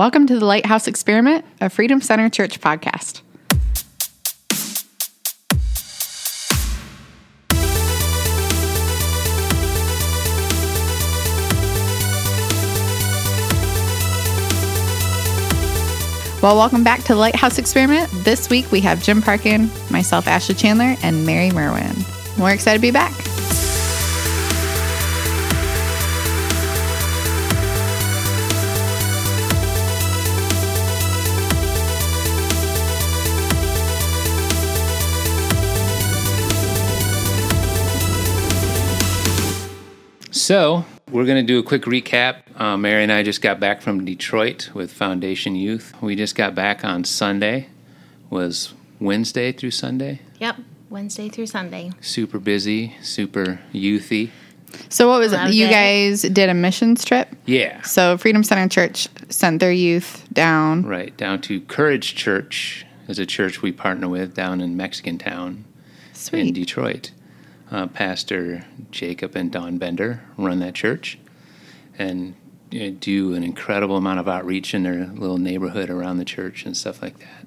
Welcome to the Lighthouse Experiment, a Freedom Center Church podcast. Well, welcome back to the Lighthouse Experiment. This week we have Jim Parkin, myself, Ashley Chandler, and Mary Merwin. We're excited to be back. So we're going to do a quick recap. Mary and I just got back from Detroit with Foundation Youth. We just got back on Sunday. Was Wednesday through Sunday? Yep, Wednesday through Sunday. Super busy, super youthy. So what was it? You guys did a missions trip? Yeah. So Freedom Center Church sent their youth down. Right, down to Courage Church, is a church we partner with down in Mexican Town. Sweet. In Detroit. Pastor Jacob and Dawn Bender run that church and do an incredible amount of outreach in their little neighborhood around the church and stuff like that.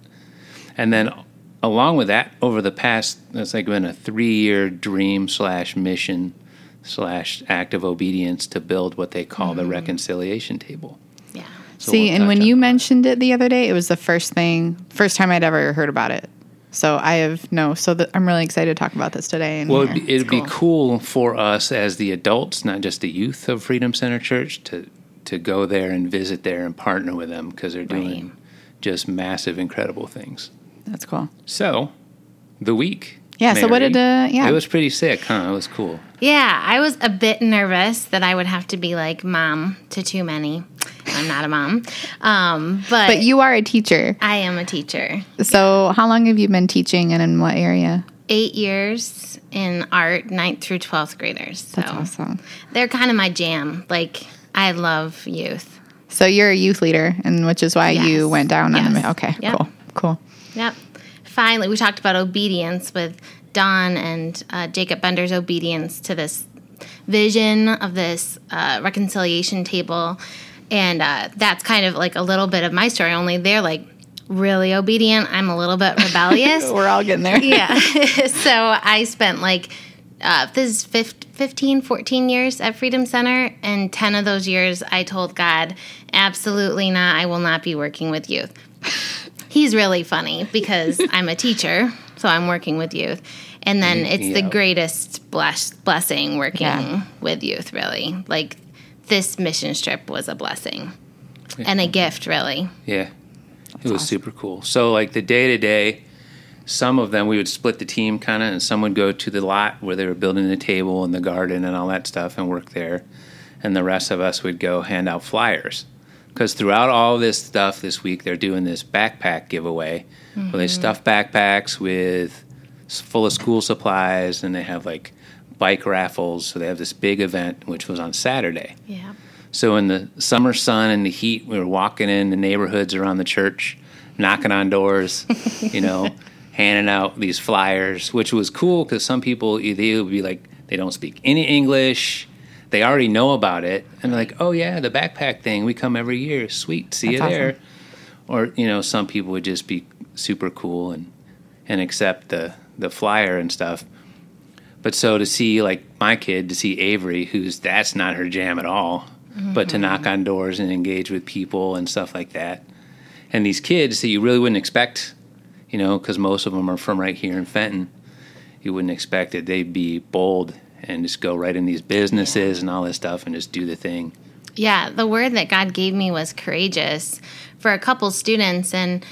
And then along with that, over the past, it's like been a 3-year dream slash mission slash act of obedience to build what they call the Reconciliation Table. Yeah. So when you mentioned it the other day, it was the first time I'd ever heard about it. I'm really excited to talk about this today. And well, it'd be cool for us as the adults, not just the youth of Freedom Center Church, to go there and visit there and partner with them because they're doing just massive, incredible things. That's cool. So, the week. Yeah, Mary, so what did, It was pretty sick, huh? It was cool. Yeah, I was a bit nervous that I would have to be like mom to too many. I'm not a mom. But you are a teacher. I am a teacher. So how long have you been teaching and in what area? 8 years in art, 9th through 12th graders. So that's awesome. They're kind of my jam. Like, I love youth. So you're a youth leader, and which is why you went down on them. Okay, yep. Cool. Yep. Finally, we talked about obedience with Dawn and Jacob Bender's obedience to this vision of this reconciliation table. And that's kind of like a little bit of my story, only they're like really obedient. I'm a little bit rebellious. We're all getting there. Yeah. So I spent 14 years at Freedom Center, and 10 of those years I told God, absolutely not, I will not be working with youth. He's really funny because I'm a teacher, so I'm working with youth. And then it's the greatest blessing working with youth, really. Like, this mission trip was a blessing and a gift, really. Yeah. That's awesome. Super cool. So, the day-to-day, some of them, we would split the team kind of, and some would go to the lot where they were building the table and the garden and all that stuff and work there. And the rest of us would go hand out flyers. Because throughout all this stuff this week, they're doing this backpack giveaway where they stuff backpacks full of school supplies, and they have, bike raffles, so they have this big event, which was on Saturday. Yeah. So in the summer sun and the heat, we were walking in the neighborhoods around the church, knocking on doors, handing out these flyers, which was cool because some people, they would be they don't speak any English, they already know about it, and they're like, oh yeah, the backpack thing, we come every year, sweet, see That's you there. Awesome. Or, some people would just be super cool and accept the flyer and stuff. But so to see, my kid, to see Avery, that's not her jam at all, but to knock on doors and engage with people and stuff like that. And these kids that you really wouldn't expect, because most of them are from right here in Fenton, you wouldn't expect that they'd be bold and just go right in these businesses and all this stuff and just do the thing. Yeah, the word that God gave me was courageous for a couple students, and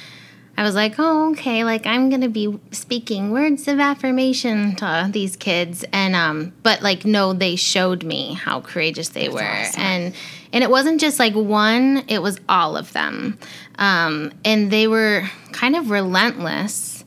I was like, oh, okay, I'm going to be speaking words of affirmation to these kids. And, but they showed me how courageous they That's were. Awesome. And it wasn't just one, it was all of them. And they were kind of relentless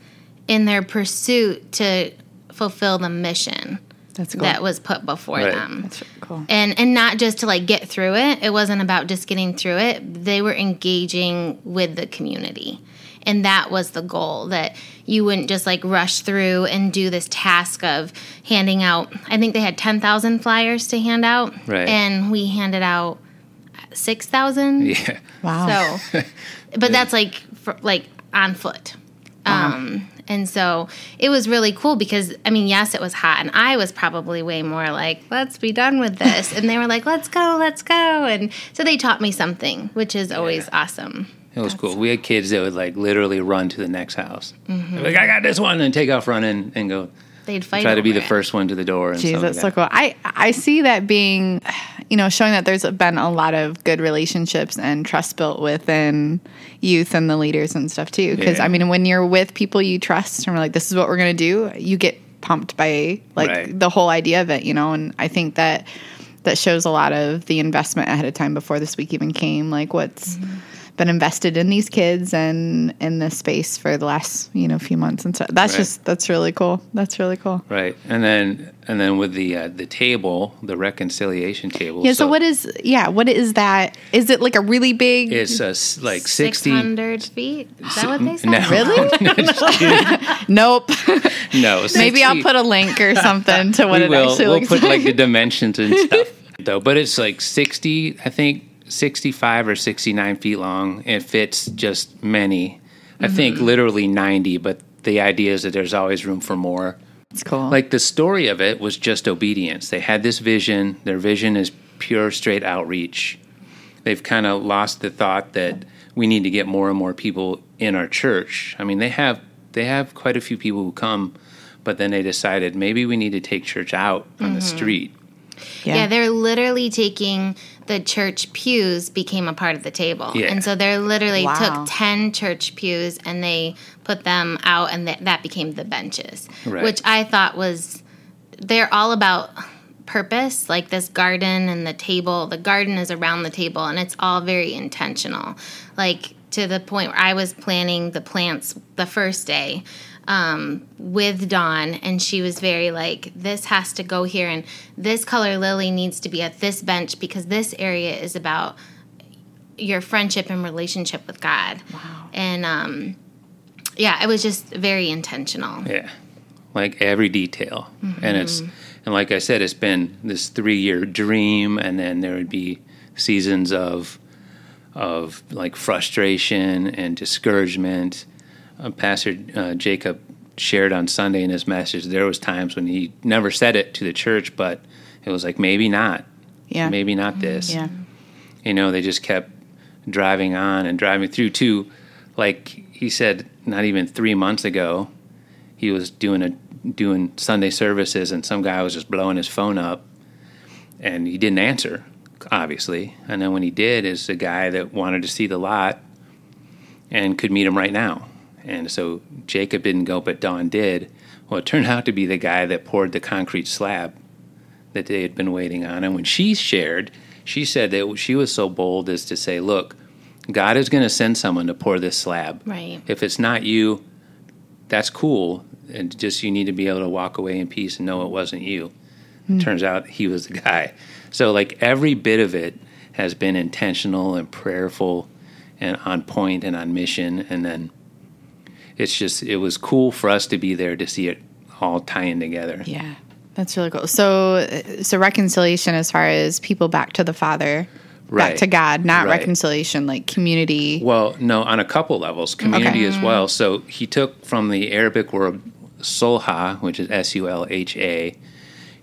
in their pursuit to fulfill the mission That's cool. that was put before them. That's cool. And not just to get through it. It wasn't about just getting through it. They were engaging with the community. And that was the goal, that you wouldn't just rush through and do this task of handing out. I think they had 10,000 flyers to hand out. Right. And we handed out $6,000. Yeah. Wow. So, but that's like on foot. Wow. And so it was really cool because, I mean, yes, it was hot. And I was probably way more like, let's be done with this. And they were like, let's go, let's go. And so they taught me something, which is always awesome. It was cool. We had kids that would, like, literally run to the next house. Mm-hmm. Like, I got this one, and take off running and go. They'd fight. Try to be the first one to the door. And Jeez, that's so cool. I see that being, you know, showing that there's been a lot of good relationships and trust built within youth and the leaders and stuff, too. Because, I mean, when you're with people you trust and we're like, this is what we're going to do, you get pumped by, like, the whole idea of it, you know. And I think that that shows a lot of the investment ahead of time before this week even came, like, what's... Mm-hmm. been invested in these kids and in this space for the last, you know, few months and stuff. That's that's really cool. That's really cool. Right. And then with the table, the reconciliation table. Yeah. So what is that? Is it like a really big? It's like 600 feet. Is that what they said? No. Really? Nope. No. Maybe I'll put a link or something to what it actually looks like. We'll put like the dimensions and stuff though, but it's like 60, I think. 65 or 69 feet long. It fits just many. I think literally 90, but the idea is that there's always room for more. It's cool. Like the story of it was just obedience. They had this vision. Their vision is pure, straight outreach. They've kind of lost the thought that we need to get more and more people in our church. I mean, they have quite a few people who come, but then they decided maybe we need to take church out on the street. Yeah, they're literally taking the church pews became a part of the table. Yeah. And so they literally took 10 church pews and they put them out, and that became the benches, which I thought was, they're all about purpose, like this garden and the table. The garden is around the table, and it's all very intentional, like to the point where I was planting the plants the first day with Dawn, and she was very like, this has to go here, and this color lily needs to be at this bench because this area is about your friendship and relationship with God. Wow. And it was just very intentional. Yeah, like every detail. And it's, and like I said, it's been this 3-year dream, and then there would be seasons of like frustration and discouragement. Pastor Jacob shared on Sunday in his message, there was times when he never said it to the church, but it was like, maybe not. Yeah. Maybe not this. Yeah. You know, they just kept driving on and driving through to, like he said, not even 3 months ago, he was doing Sunday services, and some guy was just blowing his phone up, and he didn't answer, obviously. And then when he did, is the guy that wanted to see the lot and could meet him right now. And so Jacob didn't go, but Dawn did. Well, it turned out to be the guy that poured the concrete slab that they had been waiting on. And when she shared, she said that she was so bold as to say, look, God is going to send someone to pour this slab. Right. If it's not you, that's cool. And just you need to be able to walk away in peace and know it wasn't you. Mm. Turns out he was the guy. So, like, every bit of it has been intentional and prayerful and on point and on mission. And then... it's just, it was cool for us to be there to see it all tying together. Yeah, that's really cool. So reconciliation as far as people back to the Father, back to God, not reconciliation, like community. Well, no, on a couple levels, community as well. So he took from the Arabic word Solha, which is S-U-L-H-A.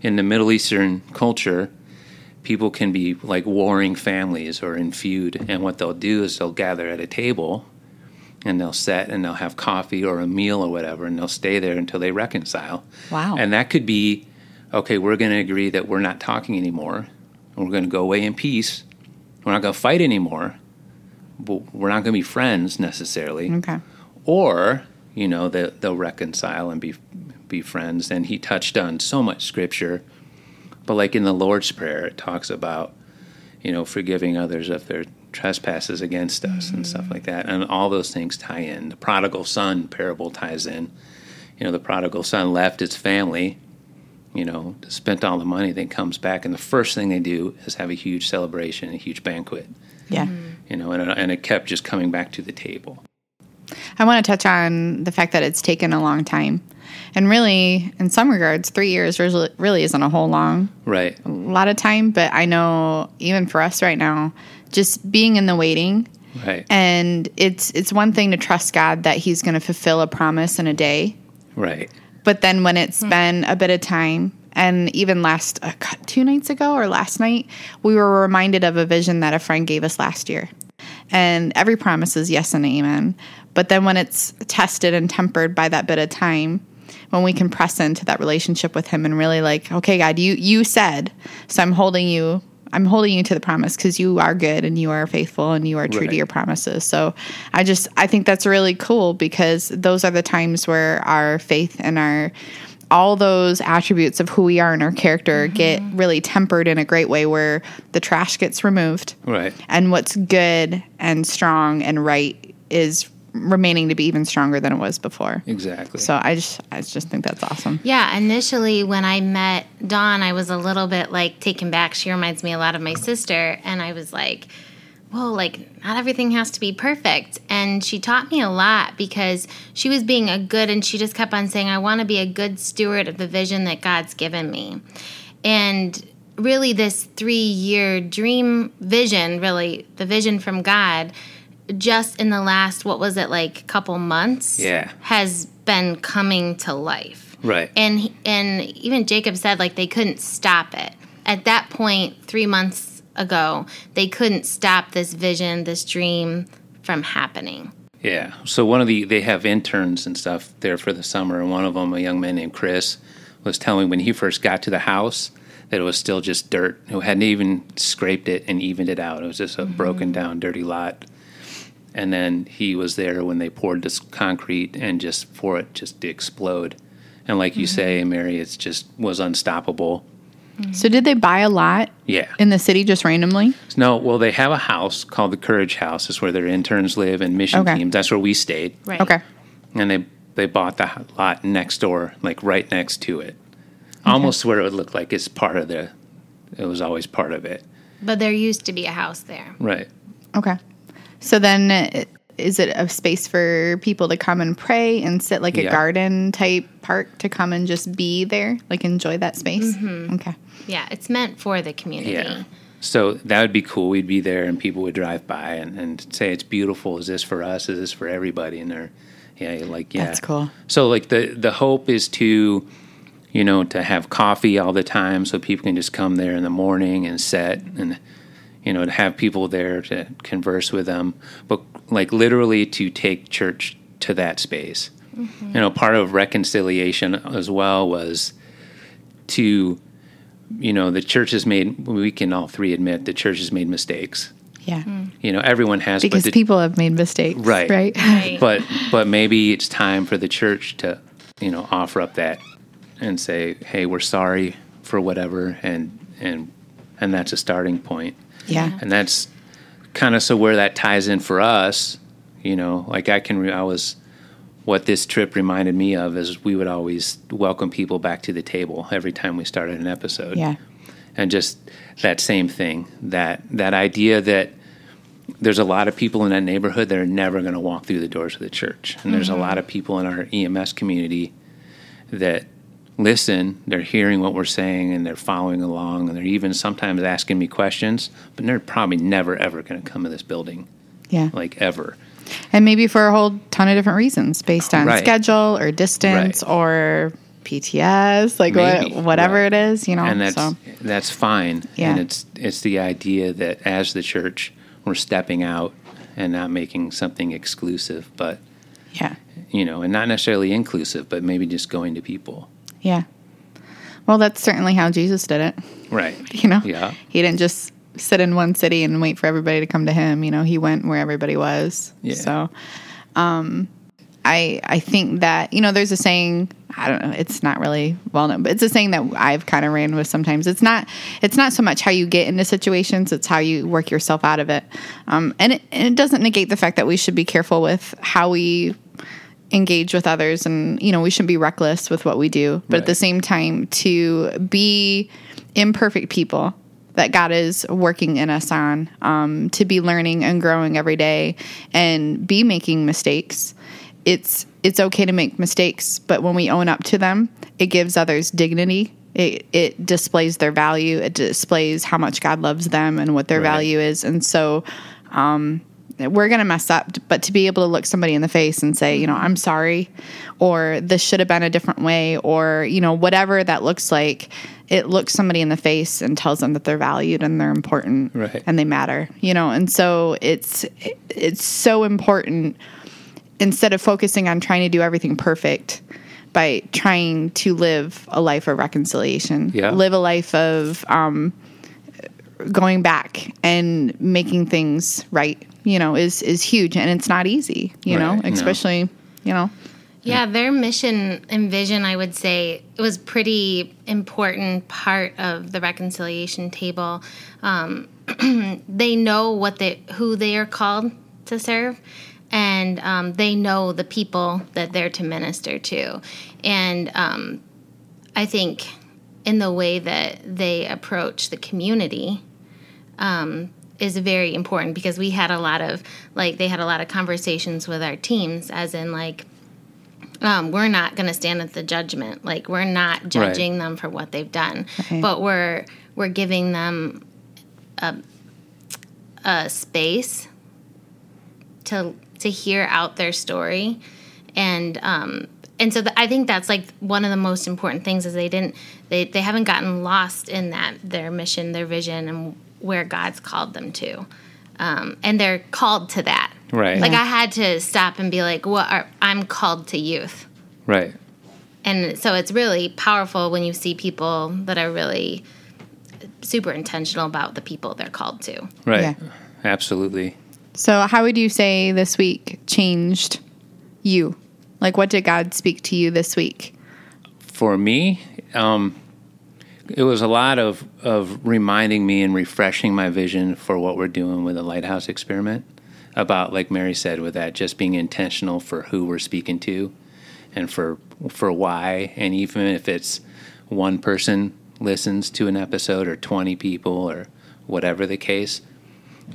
In the Middle Eastern culture, people can be like warring families or in feud. And what they'll do is they'll gather at a table, and they'll sit and they'll have coffee or a meal or whatever, and they'll stay there until they reconcile. Wow. And that could be, okay, we're going to agree that we're not talking anymore, and we're going to go away in peace. We're not going to fight anymore, but we're not going to be friends necessarily. Okay. Or, you know, they'll reconcile and be friends. And he touched on so much scripture. But like in the Lord's Prayer, it talks about, you know, forgiving others of their trespasses against us and stuff like that, and all those things tie in. The prodigal son parable ties in. You know, the prodigal son left his family, you know, spent all the money, then comes back, and the first thing they do is have a huge celebration, a huge banquet. Yeah. You know, and it kept just coming back to the table. I want to touch on the fact that it's taken a long time. And really, in some regards, 3 years really isn't a whole long, right? A lot of time, but I know even for us right now, just being in the waiting, right? And it's one thing to trust God that He's going to fulfill a promise in a day, right? But then when it's been a bit of time, and even last night, we were reminded of a vision that a friend gave us last year. And every promise is yes and amen. But then when it's tested and tempered by that bit of time, when we can press into that relationship with Him and really like, okay, God, you said, so I'm holding you to the promise because you are good and you are faithful and you are true to your promises. So I think that's really cool because those are the times where our faith and all those attributes of who we are and our character get really tempered in a great way where the trash gets removed. Right. And what's good and strong and right is remaining to be even stronger than it was before. Exactly. So I just think that's awesome. Yeah, initially when I met Dawn, I was a little bit like taken back. She reminds me a lot of my sister, and I was like, well, like not everything has to be perfect. And she taught me a lot because she was being she just kept on saying, I want to be a good steward of the vision that God's given me. And really this 3-year dream vision, really the vision from God, just in the last, couple months, has been coming to life. Right. And even Jacob said, they couldn't stop it. At that point, 3 months ago, they couldn't stop this vision, this dream from happening. Yeah. So they have interns and stuff there for the summer, and one of them, a young man named Chris, was telling when he first got to the house that it was still just dirt. It hadn't even scraped it and evened it out. It was just a broken down, dirty lot. And then he was there when they poured this concrete and just for it just to explode. And like you say, Mary, it just was unstoppable. Mm-hmm. So did they buy a lot in the city just randomly? No. Well, they have a house called the Courage House. It's where their interns live and mission teams. That's where we stayed. Right. Okay. And they bought the lot next door, right next to it. Okay. Almost where it would look like it was always part of it. But there used to be a house there. Right. Okay. So then is it a space for people to come and pray and sit a garden-type park to come and just be there, enjoy that space? Mm-hmm. Okay. Yeah, it's meant for the community. Yeah. So that would be cool. We'd be there and people would drive by and say, it's beautiful. Is this for us? Is this for everybody? And they're, That's cool. So the hope is to, to have coffee all the time so people can just come there in the morning and sit and to have people there to converse with them, but literally to take church to that space. Mm-hmm. Part of reconciliation as well was to, the church has made, we can all three admit the church has made mistakes. Yeah. Mm. Everyone has. Because people have made mistakes. Right. Right. But maybe it's time for the church to, offer up that and say, hey, we're sorry for whatever. And that's a starting point. Yeah. And that's kind of so where that ties in for us, what this trip reminded me of is we would always welcome people back to the table every time we started an episode. Yeah. And just that same thing, that idea that there's a lot of people in that neighborhood that are never going to walk through the doors of the church. And there's a lot of people in our EMS community that listen, they're hearing what we're saying and they're following along and they're even sometimes asking me questions, but they're probably never, ever going to come to this building. Yeah. Ever. And maybe for a whole ton of different reasons based on schedule or distance or PTS, whatever it is, And that's fine. Yeah. And it's the idea that as the church, we're stepping out and not making something exclusive, but, and not necessarily inclusive, but maybe just going to people. Yeah. Well, that's certainly how Jesus did it. Right. Yeah. He didn't just sit in one city and wait for everybody to come to him. He went where everybody was. Yeah. So I think that, there's a saying, I don't know, it's not really well known, but it's a saying that I've kind of ran with sometimes. It's not so much how you get into situations, it's how you work yourself out of it. And it doesn't negate the fact that we should be careful with how we engage with others and, we shouldn't be reckless with what we do. But at the same time, to be imperfect people that God is working in us on, to be learning and growing every day and be making mistakes. It's okay to make mistakes, but when we own up to them, it gives others dignity. It displays their value. It displays how much God loves them and what their right. value is. And so, we're going to mess up, but to be able to look somebody in the face and say, you know, I'm sorry, or this should have been a different way, or, you know, whatever that looks like, it looks somebody in the face and tells them that they're valued and they're important right. and they matter, you know? And so it's so important, instead of focusing on trying to do everything perfect, by trying to live a life of reconciliation, yeah. live a life of, going back and making things right, you know, is huge. And it's not easy, you right, know, especially, no. you know. Yeah, their mission and vision, I would say, was pretty important part of the reconciliation table. They know who they are called to serve, and they know the people that they're to minister to. And I think in the way that they approach the community is very important, because we had a lot of, like, they had a lot of conversations with our teams, as in, like, we're not going to stand at the judgment. Like, we're not judging right. them for what they've done. Okay. But we're giving them a space to hear out their story. And so I think that's, like, one of the most important things is they haven't gotten lost in that, their mission, their vision, and where God's called them to. And they're called to that. Right. Like, I had to stop and be like, I'm called to youth. Right. And so it's really powerful when you see people that are really super intentional about the people they're called to. Right. Yeah. Absolutely. So how would you say this week changed you? Like, what did God speak to you this week? For me, it was a lot of reminding me and refreshing my vision for what we're doing with the Lighthouse Experiment, about, like Mary said, with that, just being intentional for who we're speaking to and for why. And even if it's one person listens to an episode or 20 people or whatever the case,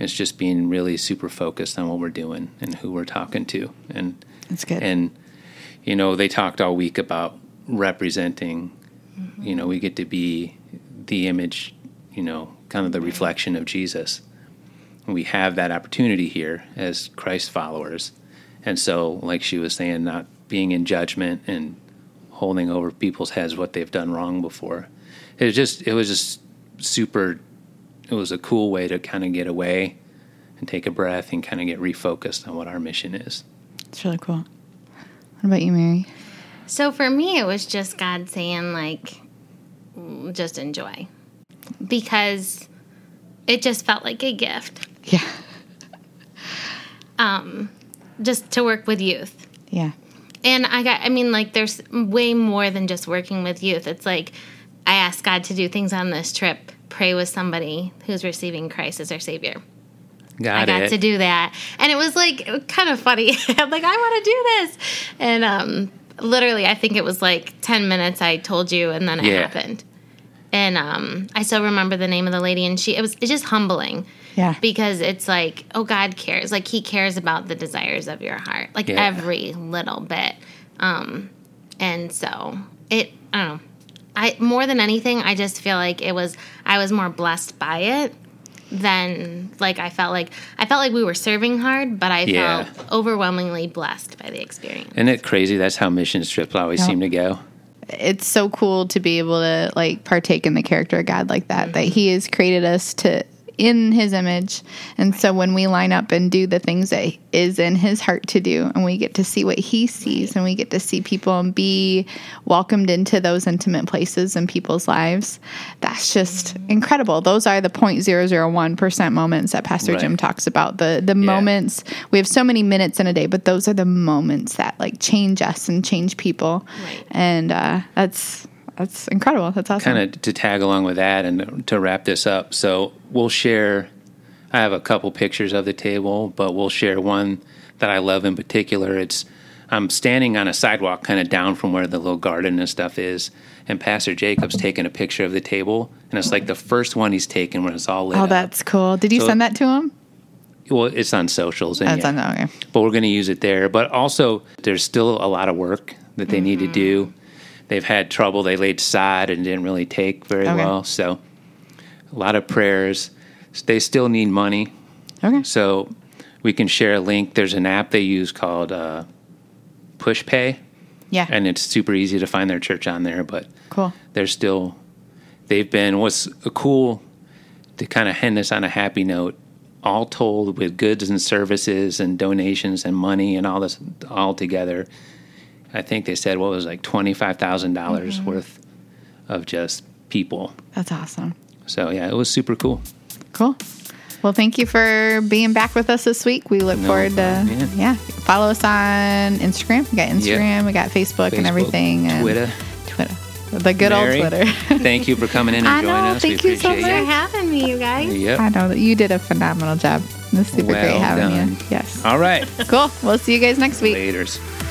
it's just being really super focused on what we're doing and who we're talking to. And that's good. And you know, they talked all week about representing, mm-hmm. you know, we get to be the image, you know, kind of the reflection of Jesus. We have that opportunity here as Christ followers. And so, like she was saying, not being in judgment and holding over people's heads what they've done wrong before. It was just super, it was a cool way to kind of get away and take a breath and kind of get refocused on what our mission is. It's really cool. What about you, Mary? So for me, it was just God saying, like, just enjoy. Because it just felt like a gift. Yeah. Just to work with youth. Yeah. And there's way more than just working with youth. It's like I asked God to do things on this trip. Pray with somebody who's receiving Christ as their Savior. I got to do that. And it was, like, kind of funny. I'm like, I want to do this. And literally, I think it was like 10 minutes I told you, and then it happened. And I still remember the name of the lady, and it's just humbling. Yeah. Because it's like, oh, God cares. Like, He cares about the desires of your heart, like every little bit. And so I don't know. More than anything, I just feel like I was more blessed by it. Then, like, I felt like we were serving hard, but I felt overwhelmingly blessed by the experience. Isn't it crazy? That's how mission trips always seem to go. It's so cool to be able to, like, partake in the character of God like that, mm-hmm. that He has created us in His image. And so when we line up and do the things that is in His heart to do, and we get to see what He sees, and we get to see people and be welcomed into those intimate places in people's lives, that's just incredible. Those are the 0.001% moments that Pastor Jim talks about. The moments, we have so many minutes in a day, but those are the moments that, like, change us and change people. Right. And that's incredible. That's awesome. Kind of to tag along with that and to wrap this up. So we'll share, I have a couple pictures of the table, but we'll share one that I love in particular. It's I'm standing on a sidewalk kind of down from where the little garden and stuff is, and Pastor Jacob's taking a picture of the table, and it's like the first one he's taken when it's all lit up. Oh, that's cool. Did you send that to him? Well, it's on socials. And okay. But we're going to use it there. But also, there's still a lot of work that they need to do. They've had trouble. They laid sod and didn't really take very well. So a lot of prayers. They still need money. Okay. So we can share a link. There's an app they use called PushPay. Yeah. And it's super easy to find their church on there. But cool. They're still, they've been, what's cool to kind of end this on a happy note, all told, with goods and services and donations and money and all this all together, I think they said, what was it, like $25,000 worth of just people. That's awesome. So, yeah, it was super cool. Cool. Well, thank you for being back with us this week. We look forward to, follow us on Instagram. We got Instagram, we got Facebook and everything. Twitter. The good Mary, old Twitter. Thank you for coming in and joining us. Thank you so much for having me, you guys. Yep. I know that you did a phenomenal job. It was super great having you. Yes. All right. Cool. We'll see you guys next week. Laters.